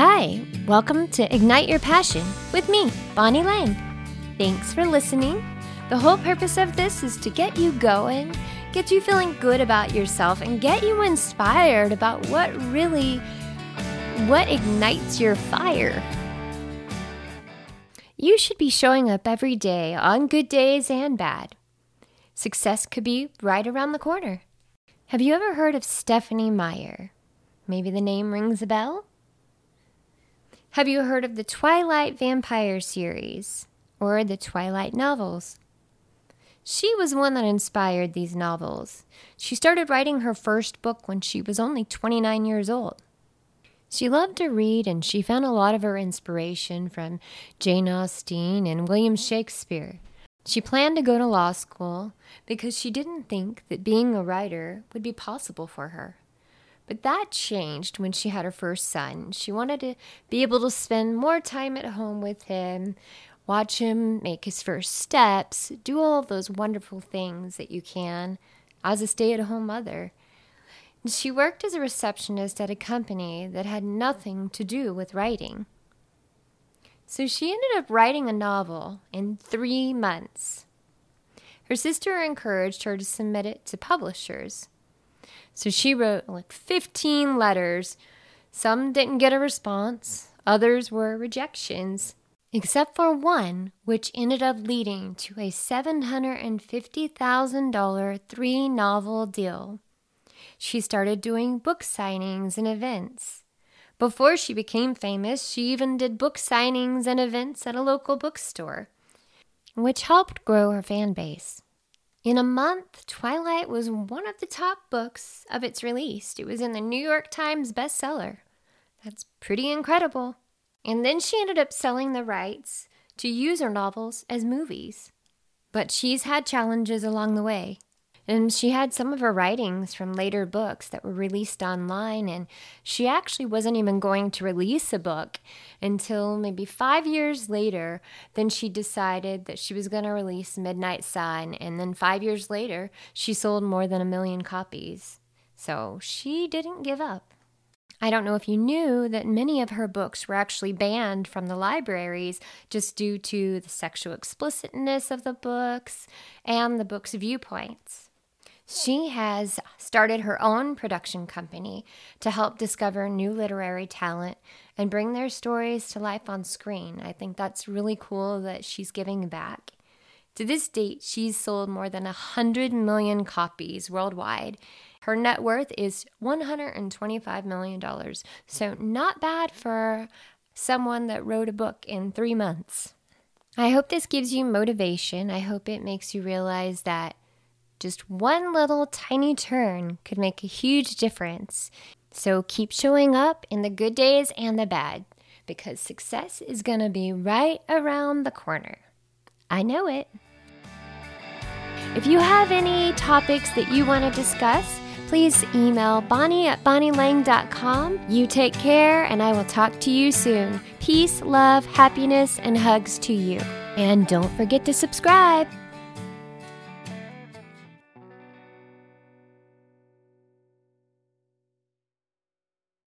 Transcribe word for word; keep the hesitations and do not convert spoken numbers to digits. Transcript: Hi, welcome to Ignite Your Passion with me, Bonnie Lang. Thanks for listening. The whole purpose of this is to get you going, get you feeling good about yourself, and get you inspired about what really, what ignites your fire. You should be showing up every day on good days and bad. Success could be right around the corner. Have you ever heard of Stephanie Meyer? Maybe the name rings a bell? Have you heard of the Twilight vampire series or the Twilight novels? She was one that inspired these novels. She started writing her first book when she was only twenty-nine years old. She loved to read, and she found a lot of her inspiration from Jane Austen and William Shakespeare. She planned to go to law school because she didn't think that being a writer would be possible for her. But that changed when she had her first son. She wanted to be able to spend more time at home with him, watch him make his first steps, do all of those wonderful things that you can as a stay-at-home mother. And she worked as a receptionist at a company that had nothing to do with writing. So she ended up writing a novel in three months. Her sister encouraged her to submit it to publishers. So she wrote like fifteen letters. Some didn't get a response. Others were rejections, except for one, which ended up leading to a seven hundred fifty thousand dollars three-novel deal. She started doing book signings and events. Before she became famous, she even did book signings and events at a local bookstore, which helped grow her fan base. In a month, Twilight was one of the top books of its release. It was in the New York Times bestseller. That's pretty incredible. And then she ended up selling the rights to use her novels as movies. But she's had challenges along the way. And she had some of her writings from later books that were released online, and she actually wasn't even going to release a book until maybe five years later. Then she decided that she was going to release Midnight Sun, and then five years later, she sold more than a million copies. So she didn't give up. I don't know if you knew that many of her books were actually banned from the libraries just due to the sexual explicitness of the books and the book's viewpoints. She has started her own production company to help discover new literary talent and bring their stories to life on screen. I think that's really cool that she's giving back. To this date, she's sold more than one hundred million copies worldwide. Her net worth is one hundred twenty-five million dollars, so not bad for someone that wrote a book in three months. I hope this gives you motivation. I hope it makes you realize that just one little tiny turn could make a huge difference. So keep showing up in the good days and the bad, because success is going to be right around the corner. I know it. If you have any topics that you want to discuss, please email Bonnie at bonnie lang dot com. You take care, and I will talk to you soon. Peace, love, happiness, and hugs to you. And don't forget to subscribe.